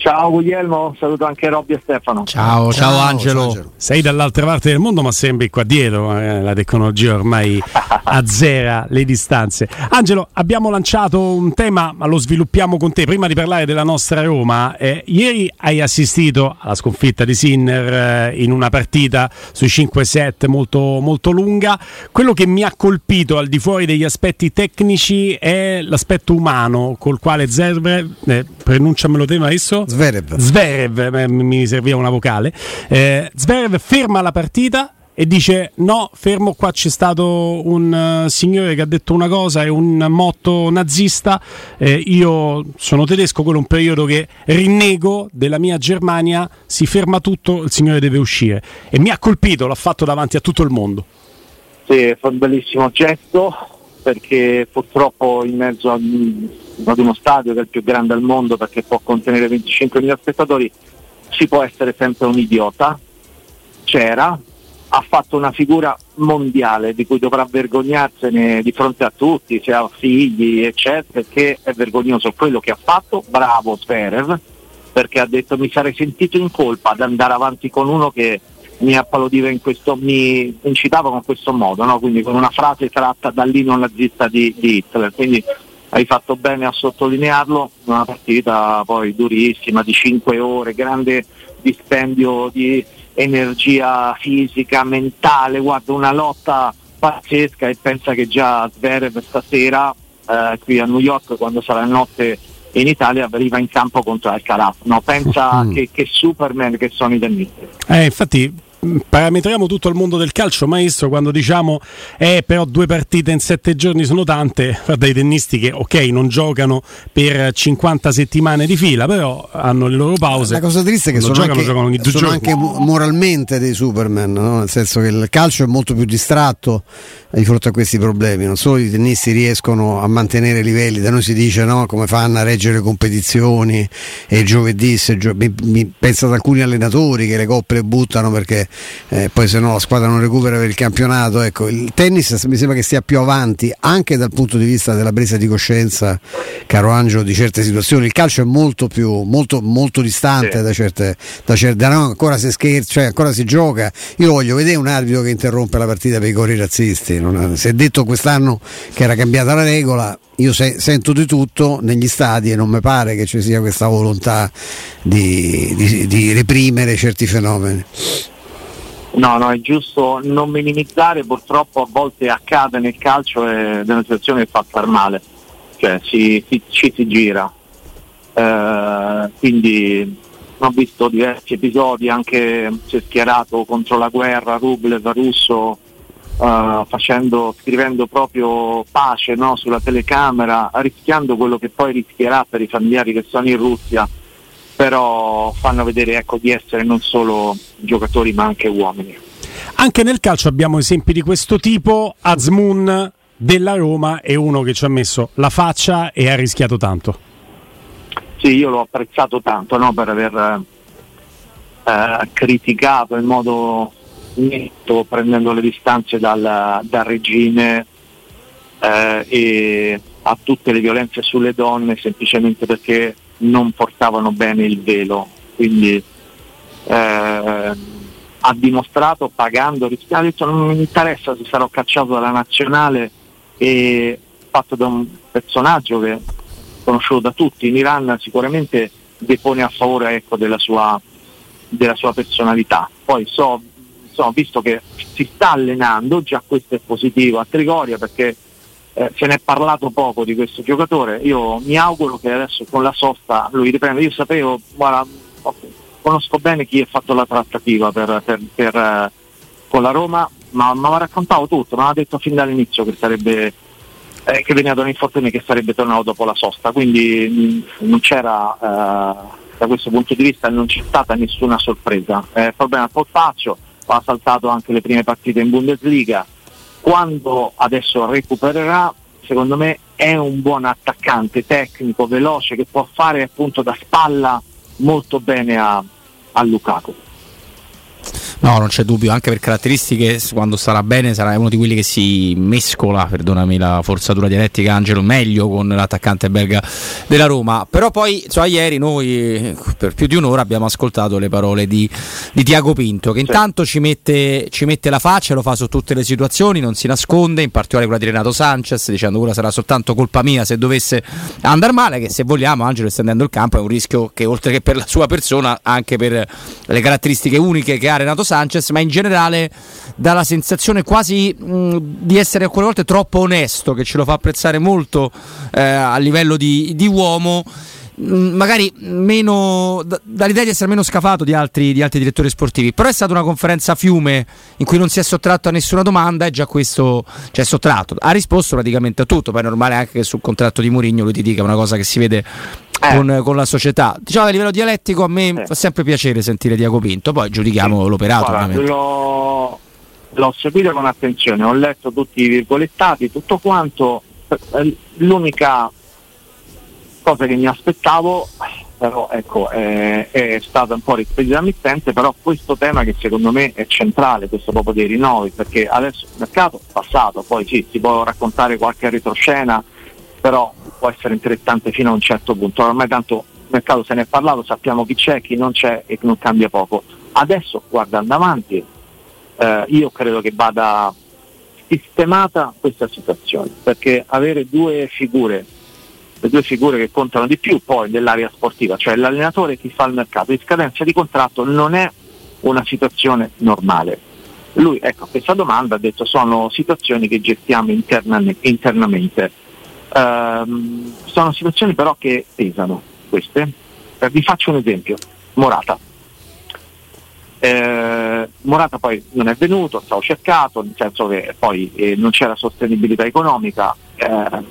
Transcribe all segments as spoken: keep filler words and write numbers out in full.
Ciao Guglielmo, saluto anche Robby e Stefano. Ciao, ciao, ciao Angelo. Angelo. Sei dall'altra parte del mondo ma sembri qua dietro, eh, la tecnologia ormai azzera le distanze. Angelo, abbiamo lanciato un tema ma lo sviluppiamo con te. Prima di parlare della nostra Roma, eh, ieri hai assistito alla sconfitta di Sinner eh, in una partita sui cinque set molto, molto lunga. Quello che mi ha colpito al di fuori degli aspetti tecnici è l'aspetto umano col quale Zverev, eh, pronunciamelo te maestro, Zverev. Zverev, mi serviva una vocale. Eh, Zverev ferma la partita e dice: no, fermo, qua c'è stato un uh, signore che ha detto una cosa, è un motto nazista, eh, io sono tedesco, quello è un periodo che rinnego della mia Germania, si ferma tutto, il signore deve uscire. E mi ha colpito, l'ha fatto davanti a tutto il mondo. Sì, fa un bellissimo gesto, perché purtroppo in mezzo a ad uno stadio che è il più grande al mondo perché può contenere venticinquemila spettatori ci può essere sempre un idiota. C'era, ha fatto una figura mondiale di cui dovrà vergognarsene di fronte a tutti, cioè ha figli eccetera, perché è vergognoso quello che ha fatto. Bravo Zverev, perché ha detto: mi sarei sentito in colpa ad andare avanti con uno che mi appalodiva in questo, mi incitava con questo modo, no? Quindi con una frase tratta dall'inno nazista di, di Hitler. Quindi hai fatto bene a sottolinearlo, una partita poi durissima di cinque ore, grande dispendio di energia fisica, mentale, guarda, una lotta pazzesca. E pensa che già Zverev stasera eh, qui a New York, quando sarà notte in Italia, arriva in campo contro Alcalá, no? Pensa mm. che, che Superman che sono i tennisti. Eh, infatti parametriamo tutto il mondo del calcio, maestro, quando diciamo eh però due partite in sette giorni sono tante. Dai tennisti che ok non giocano per cinquanta settimane di fila, però hanno le loro pause. La cosa triste è che sono, giocano, anche, giocano ogni sono anche moralmente dei Superman, no? Nel senso che il calcio è molto più distratto di fronte a questi problemi. Non solo i tennisti riescono a mantenere livelli, da noi si dice no, come fanno a reggere competizioni e giovedì se gio- mi, mi, penso ad alcuni allenatori che le coppe le buttano perché Eh, poi se no la squadra non recupera per il campionato. Ecco, il tennis mi sembra che stia più avanti anche dal punto di vista della presa di coscienza, caro Angelo, di certe situazioni. Il calcio è molto più molto molto distante, sì, da certe da certe no, ancora si scherza, cioè ancora si gioca. Io voglio vedere un arbitro che interrompe la partita per i cori razzisti. Non è, si è detto quest'anno che era cambiata la regola. Io se, sento di tutto negli stadi e non mi pare che ci sia questa volontà di, di, di reprimere certi fenomeni. No, no, è giusto non minimizzare, purtroppo a volte accade nel calcio e nella situazione che fa far male, cioè ci si, si, si gira, eh, quindi ho visto diversi episodi, anche si è schierato contro la guerra Rublev, Varusso, eh, facendo, scrivendo proprio pace, no, sulla telecamera, rischiando quello che poi rischierà per i familiari che sono in Russia. Però fanno vedere, ecco, di essere non solo giocatori ma anche uomini. Anche nel calcio abbiamo esempi di questo tipo. Azmun della Roma è uno che ci ha messo la faccia e ha rischiato tanto. Sì, io l'ho apprezzato tanto, no? Per aver eh, criticato in modo netto, prendendo le distanze dal, dal regime eh, e a tutte le violenze sulle donne, semplicemente perché non portavano bene il velo. Quindi eh, ha dimostrato, pagando, rischiando, ha detto non mi interessa se sarò cacciato dalla nazionale, e fatto da un personaggio che conosciuto da tutti in Iran, sicuramente depone a favore, ecco, della sua della sua personalità. Poi so, so visto che si sta allenando, già questo è positivo a Trigoria, perché eh, se ne è parlato poco di questo giocatore. Io mi auguro che adesso con la sosta lui riprenda. Io sapevo, guarda, conosco bene chi ha fatto la trattativa per, per, per eh, con la Roma, ma mi aveva raccontato tutto, mi aveva detto fin dall'inizio che sarebbe eh, che veniva da un infortunio, che sarebbe tornato dopo la sosta, quindi mh, non c'era eh, da questo punto di vista non c'è stata nessuna sorpresa. Eh, il problema al polpaccio, ha saltato anche le prime partite in Bundesliga, quando adesso recupererà secondo me è un buon attaccante, tecnico, veloce, che può fare appunto da spalla molto bene a, a Lukaku. No, non c'è dubbio, anche per caratteristiche, quando starà bene sarà uno di quelli che si mescola, perdonami la forzatura dialettica Angelo, meglio con l'attaccante belga della Roma. Però poi, cioè, ieri noi per più di un'ora abbiamo ascoltato le parole di, di Tiago Pinto, che intanto ci mette, ci mette la faccia, lo fa su tutte le situazioni, non si nasconde, in particolare quella di Renato Sanchez, dicendo ora sarà soltanto colpa mia se dovesse andare male, che se vogliamo, Angelo, estendendo il campo è un rischio che oltre che per la sua persona, anche per le caratteristiche uniche che ha Renato Sanchez, ma in generale dà la sensazione quasi mh, di essere alcune volte troppo onesto, che ce lo fa apprezzare molto eh, a livello di, di uomo, mh, magari meno d- dall'idea di essere meno scafato di altri, di altri direttori sportivi. Però è stata una conferenza fiume in cui non si è sottratto a nessuna domanda, e già questo, cioè, sottratto, ha risposto praticamente a tutto. Poi è normale anche che sul contratto di Mourinho lui ti dica una cosa che si vede Eh. Con, con la società. Diciamo a livello dialettico a me eh. fa sempre piacere sentire Diego Pinto, poi giudichiamo eh. l'operato. Guarda, l'ho, l'ho seguito con attenzione, ho letto tutti i virgolettati, tutto quanto. L'unica cosa che mi aspettavo, però ecco, è, è stata un po' rispedita a mittente, però questo tema che secondo me è centrale, questo proprio dei rinnovi, perché adesso il mercato è passato, poi sì, si può raccontare qualche retroscena, però può essere interessante fino a un certo punto. Ormai tanto il mercato se ne è parlato, sappiamo chi c'è, chi non c'è, e non cambia poco. Adesso, guardando avanti, eh, io credo che vada sistemata questa situazione, perché avere due figure, le due figure che contano di più poi dell'area sportiva, cioè l'allenatore e chi fa il mercato, in scadenza di contratto, non è una situazione normale. Lui, ecco, a questa domanda ha detto sono situazioni che gestiamo internamente. Uh, sono situazioni però che pesano, queste. Uh, vi faccio un esempio: Morata uh, Morata poi non è venuto, stavo cercato, nel senso che poi eh, non c'era sostenibilità economica, uh,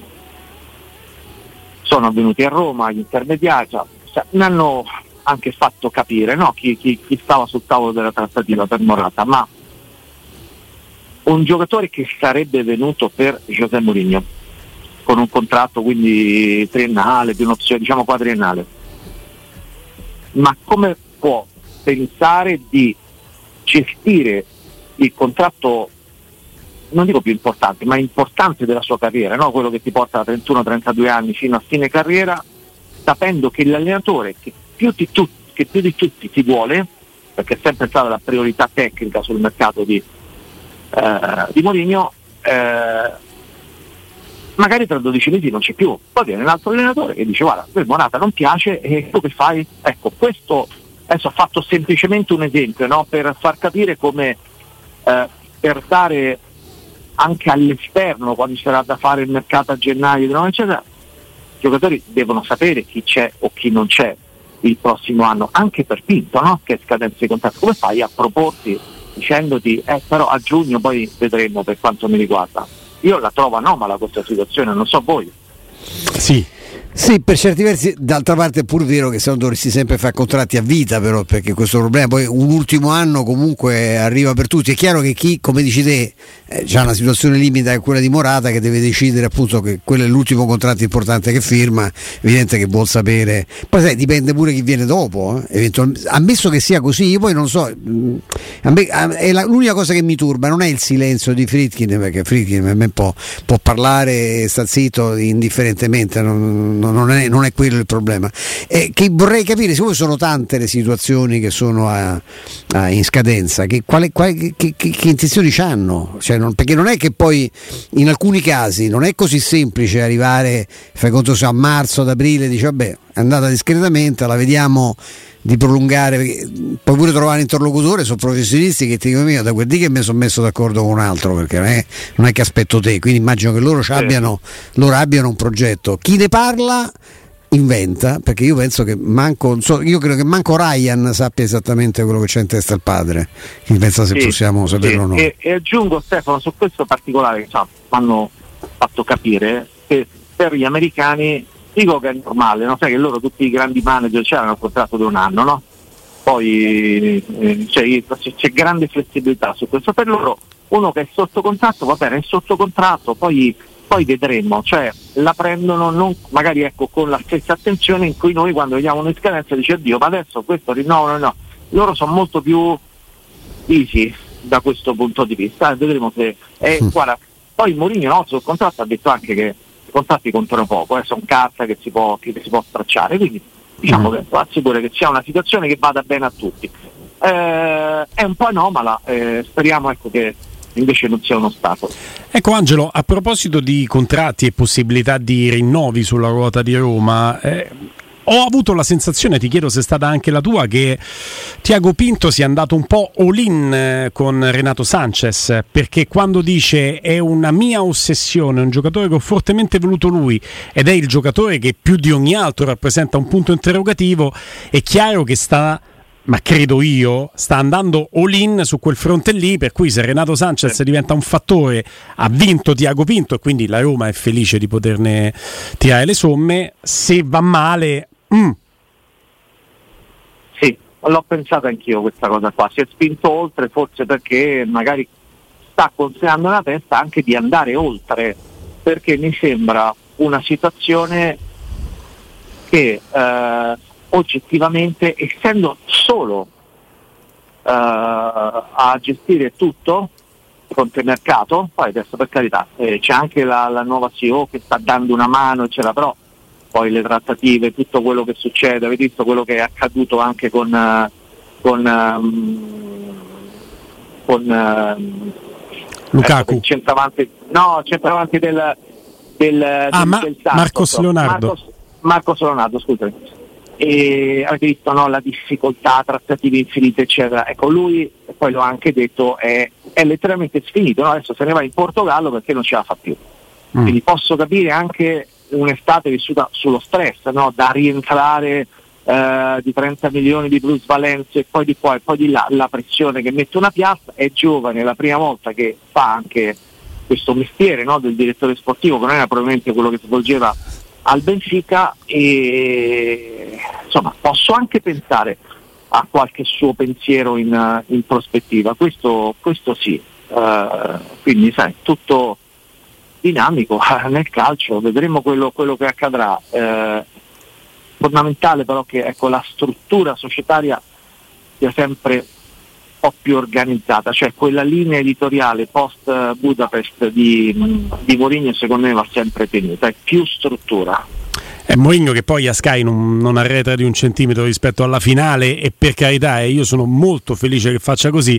sono venuti a Roma gli intermediari, cioè, cioè, ne hanno anche fatto capire, no? chi, chi, chi stava sul tavolo della trattativa per Morata, ma un giocatore che sarebbe venuto per José Mourinho con un contratto quindi triennale, di un'opzione diciamo quadriennale, ma come può pensare di gestire il contratto, non dico più importante, ma importante della sua carriera, no? Quello che ti porta da trentuno trentadue anni fino a fine carriera, sapendo che l'allenatore che più di, tu- che più di tutti ti vuole, perché è sempre stata la priorità tecnica sul mercato di, eh, di Mourinho, eh, magari tra dodici mesi non c'è più, poi viene un altro allenatore che dice guarda, per Morata non piace e tu che fai? Ecco, questo adesso ha fatto semplicemente un esempio, no? Per far capire come eh, per dare anche all'esterno, quando sarà da fare il mercato a gennaio, no, eccetera, i giocatori devono sapere chi c'è o chi non c'è il prossimo anno, anche per Pinto, no? Che scadenza di contratto, come fai a proporti dicendoti eh però a giugno poi vedremo, per quanto mi riguarda. Io la trovo anomala questa situazione, non so voi. Sì, Sì, per certi versi, d'altra parte è pur vero che se no dovresti sempre fare contratti a vita, però, perché questo problema poi un ultimo anno comunque arriva per tutti. È chiaro che chi, come dici te, eh, ha una situazione limite è quella di Morata, che deve decidere appunto che quello è l'ultimo contratto importante che firma, evidente che vuol sapere. Poi sai, dipende pure chi viene dopo, eh, eventualmente, ammesso che sia così. Io poi non so, a me, a, è la, l'unica cosa che mi turba non è il silenzio di Friedkin, perché Friedkin a me può, può parlare e sta zitto indifferentemente, non Non è, non è quello il problema, eh, che vorrei capire, siccome sono tante le situazioni che sono a, a, in scadenza, che, quale, quale, che, che, che intenzioni c'hanno, cioè non, perché non è che poi in alcuni casi non è così semplice arrivare, fai conto, se a marzo, ad aprile dici vabbè, è andata discretamente, la vediamo di prolungare, puoi pure trovare interlocutore, sono professionisti che ti dicono mio, da quel dì che mi sono messo d'accordo con un altro, perché non è, non è che aspetto te, quindi immagino che loro, sì. abbiano, loro abbiano un progetto, chi ne parla inventa, perché io penso che manco, io credo che manco Ryan sappia esattamente quello che c'è in testa il padre, quindi pensa se sì, possiamo saperlo sì. o no. E, e aggiungo, Stefano, su questo particolare che hanno fatto capire che per gli americani, dico che è normale, no? Sai che loro tutti i grandi manager c'erano un contratto di un anno, no? Poi eh, cioè, c'è grande flessibilità su questo. Per loro uno che è sotto contratto, va bene, è sotto contratto, poi, poi vedremo, cioè la prendono non, magari ecco con la stessa attenzione in cui noi quando vediamo una scadenza dice addio, ma adesso questo rinnovo, no, no. Loro sono molto più easy da questo punto di vista, vedremo se. Eh, guarda, poi Mourinho no, sul contratto ha detto anche che contratti contano poco, eh, sono carta che si può che si può stracciare, quindi diciamo mm. che assicura che sia una situazione che vada bene a tutti, eh, è un po' anomala, eh, speriamo ecco che invece non sia un ostacolo. Ecco Angelo, a proposito di contratti e possibilità di rinnovi sulla ruota di Roma, eh, ho avuto la sensazione, ti chiedo se è stata anche la tua, che Tiago Pinto sia andato un po' all-in con Renato Sanchez, perché quando dice è una mia ossessione, un giocatore che ho fortemente voluto lui ed è il giocatore che più di ogni altro rappresenta un punto interrogativo, è chiaro che sta... ma credo io, sta andando all-in su quel fronte lì, per cui se Renato Sanchez diventa un fattore, ha vinto Tiago Pinto e quindi la Roma è felice di poterne tirare le somme, se va male... Mm. Sì, l'ho pensata anch'io questa cosa qua, si è spinto oltre forse perché magari sta consegnando la testa anche di andare oltre, perché mi sembra una situazione che... Eh, oggettivamente, essendo solo uh, a gestire tutto fronte mercato, poi adesso per carità eh, c'è anche la, la nuova C E O che sta dando una mano eccetera, però poi le trattative, tutto quello che succede, avete visto quello che è accaduto anche con uh, con um, con uh, Lukaku, ecco, centravanti, no centravanti del del, ah, del, ma, del Santos, Marcos Leonardo Marcos, Marcos Leonardo scusate. E avete visto no, la difficoltà, trattative infinite eccetera, ecco lui, poi l'ho anche detto, è, è letteralmente sfinito, no? Adesso se ne va in Portogallo perché non ce la fa più, mm. quindi posso capire anche un'estate vissuta sullo stress, no? Da rientrare eh, di trenta milioni di plusvalenze e poi di qua e poi di là, la pressione che mette una piazza, è giovane, è la prima volta che fa anche questo mestiere, no? Del direttore sportivo, che non era probabilmente quello che svolgeva al Benfica, e insomma posso anche pensare a qualche suo pensiero in, in prospettiva, questo, questo sì, uh, quindi sai, tutto dinamico nel calcio, vedremo quello, quello che accadrà, uh, fondamentale però che ecco, la struttura societaria sia sempre un po' più organizzata, cioè quella linea editoriale post Budapest di, di Mourinho secondo me va sempre tenuta, è più struttura. È Mourinho che poi a Sky non, non arretra di un centimetro rispetto alla finale, e per carità, e io sono molto felice che faccia così.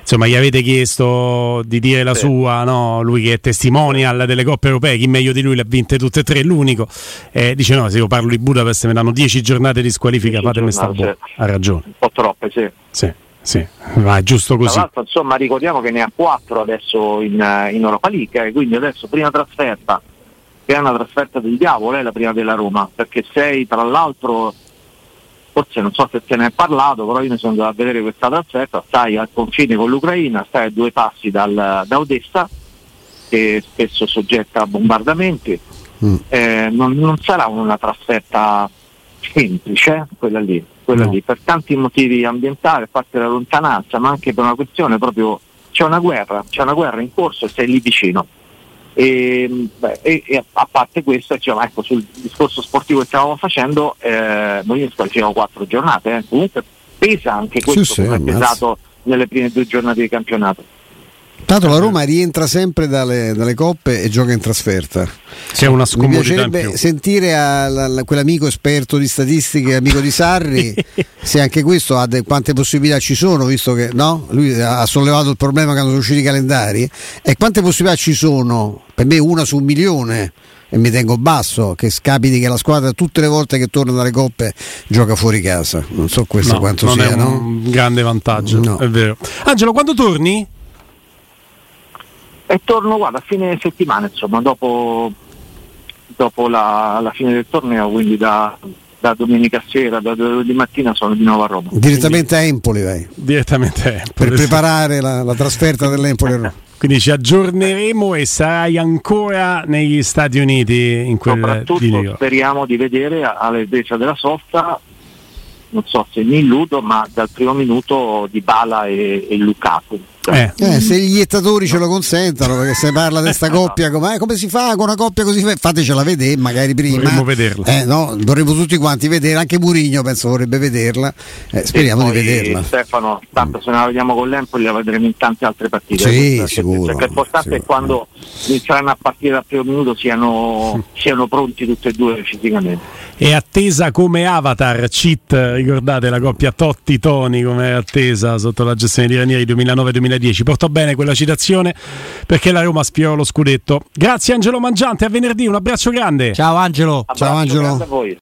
Insomma, gli avete chiesto di dire la sì. sua, no? Lui che è testimonial delle coppe europee, chi meglio di lui le ha vinte tutte e tre, l'unico. Eh, dice no, se io parlo di Budapest mi danno dieci giornate di squalifica, fatemi stare un po'. Ha ragione. Un po' troppe, sì. Sì. Sì, ma è giusto così. Tra l'altro, insomma, ricordiamo che ne ha quattro adesso in, in Europa League, eh, quindi adesso prima trasferta, che è una trasferta del diavolo, è la prima della Roma, perché sei tra l'altro, forse non so se te ne è parlato, però io ne sono andato a vedere questa trasferta, stai al confine con l'Ucraina, stai a due passi dal, da Odessa, che spesso soggetta a bombardamenti, mm. eh, non, non sarà una trasferta semplice quella lì, quella no. lì per tanti motivi ambientali, a parte la lontananza, ma anche per una questione proprio, c'è una guerra, c'è una guerra in corso e sei lì vicino. E, beh, e, e a parte questo, diciamo, ecco, sul discorso sportivo che stavamo facendo, eh, noi facciamo quattro giornate, eh. comunque pesa anche questo, sì, come sì, è pesato nelle prime due giornate di campionato. Tanto la Roma rientra sempre dalle, dalle coppe e gioca in trasferta. C'è una scomodità. Mi piacerebbe in più sentire a, a, a quell'amico esperto di statistiche, amico di Sarri, se anche questo ha de, quante possibilità ci sono, visto che no? Lui ha sollevato il problema quando sono usciti i calendari. E quante possibilità ci sono? Per me una su un milione, e mi tengo basso, che scapiti che la squadra tutte le volte che torna dalle coppe gioca fuori casa. Non so questo no, quanto non sia, è no? Un grande vantaggio, no. È vero. Angelo, quando torni? E torno, guarda, a fine settimana, insomma, dopo, dopo la, la fine del torneo, quindi da, da domenica sera, da di mattina sono di nuovo a Roma. Direttamente quindi, a Empoli vai? Direttamente a Empoli. Per preparare la, la trasferta dell'Empoli a Roma. Quindi ci aggiorneremo e sarai ancora negli Stati Uniti in quel soprattutto video. Speriamo di vedere all'altezza della sosta, non so se mi illudo, ma dal primo minuto Dybala e, e Lukaku. Eh. Eh, se gli iettatori ce lo consentono, perché se parla di questa coppia come, eh, come si fa con una coppia così, fatecela vedere magari prima, dovremmo vederla, eh, no, dovremmo tutti quanti vederla, anche Mourinho penso vorrebbe vederla, eh, speriamo di vederla. Stefano, tanto se la vediamo con l'Empoli la vedremo in tante altre partite, sì, sicuro, cioè, l'importante sicuro. È quando inizieranno a partire dal primo minuto siano, siano pronti tutti e due fisicamente. È attesa come Avatar, cheat, ricordate la coppia Totti-Toni come è attesa sotto la gestione di Ranieri duemilanove duemiladodici. Portò bene quella citazione perché la Roma aspirò lo scudetto. Grazie Angelo Mangiante, a venerdì, un abbraccio grande. Ciao Angelo. Abbraccio, ciao Angelo. Grazie a voi.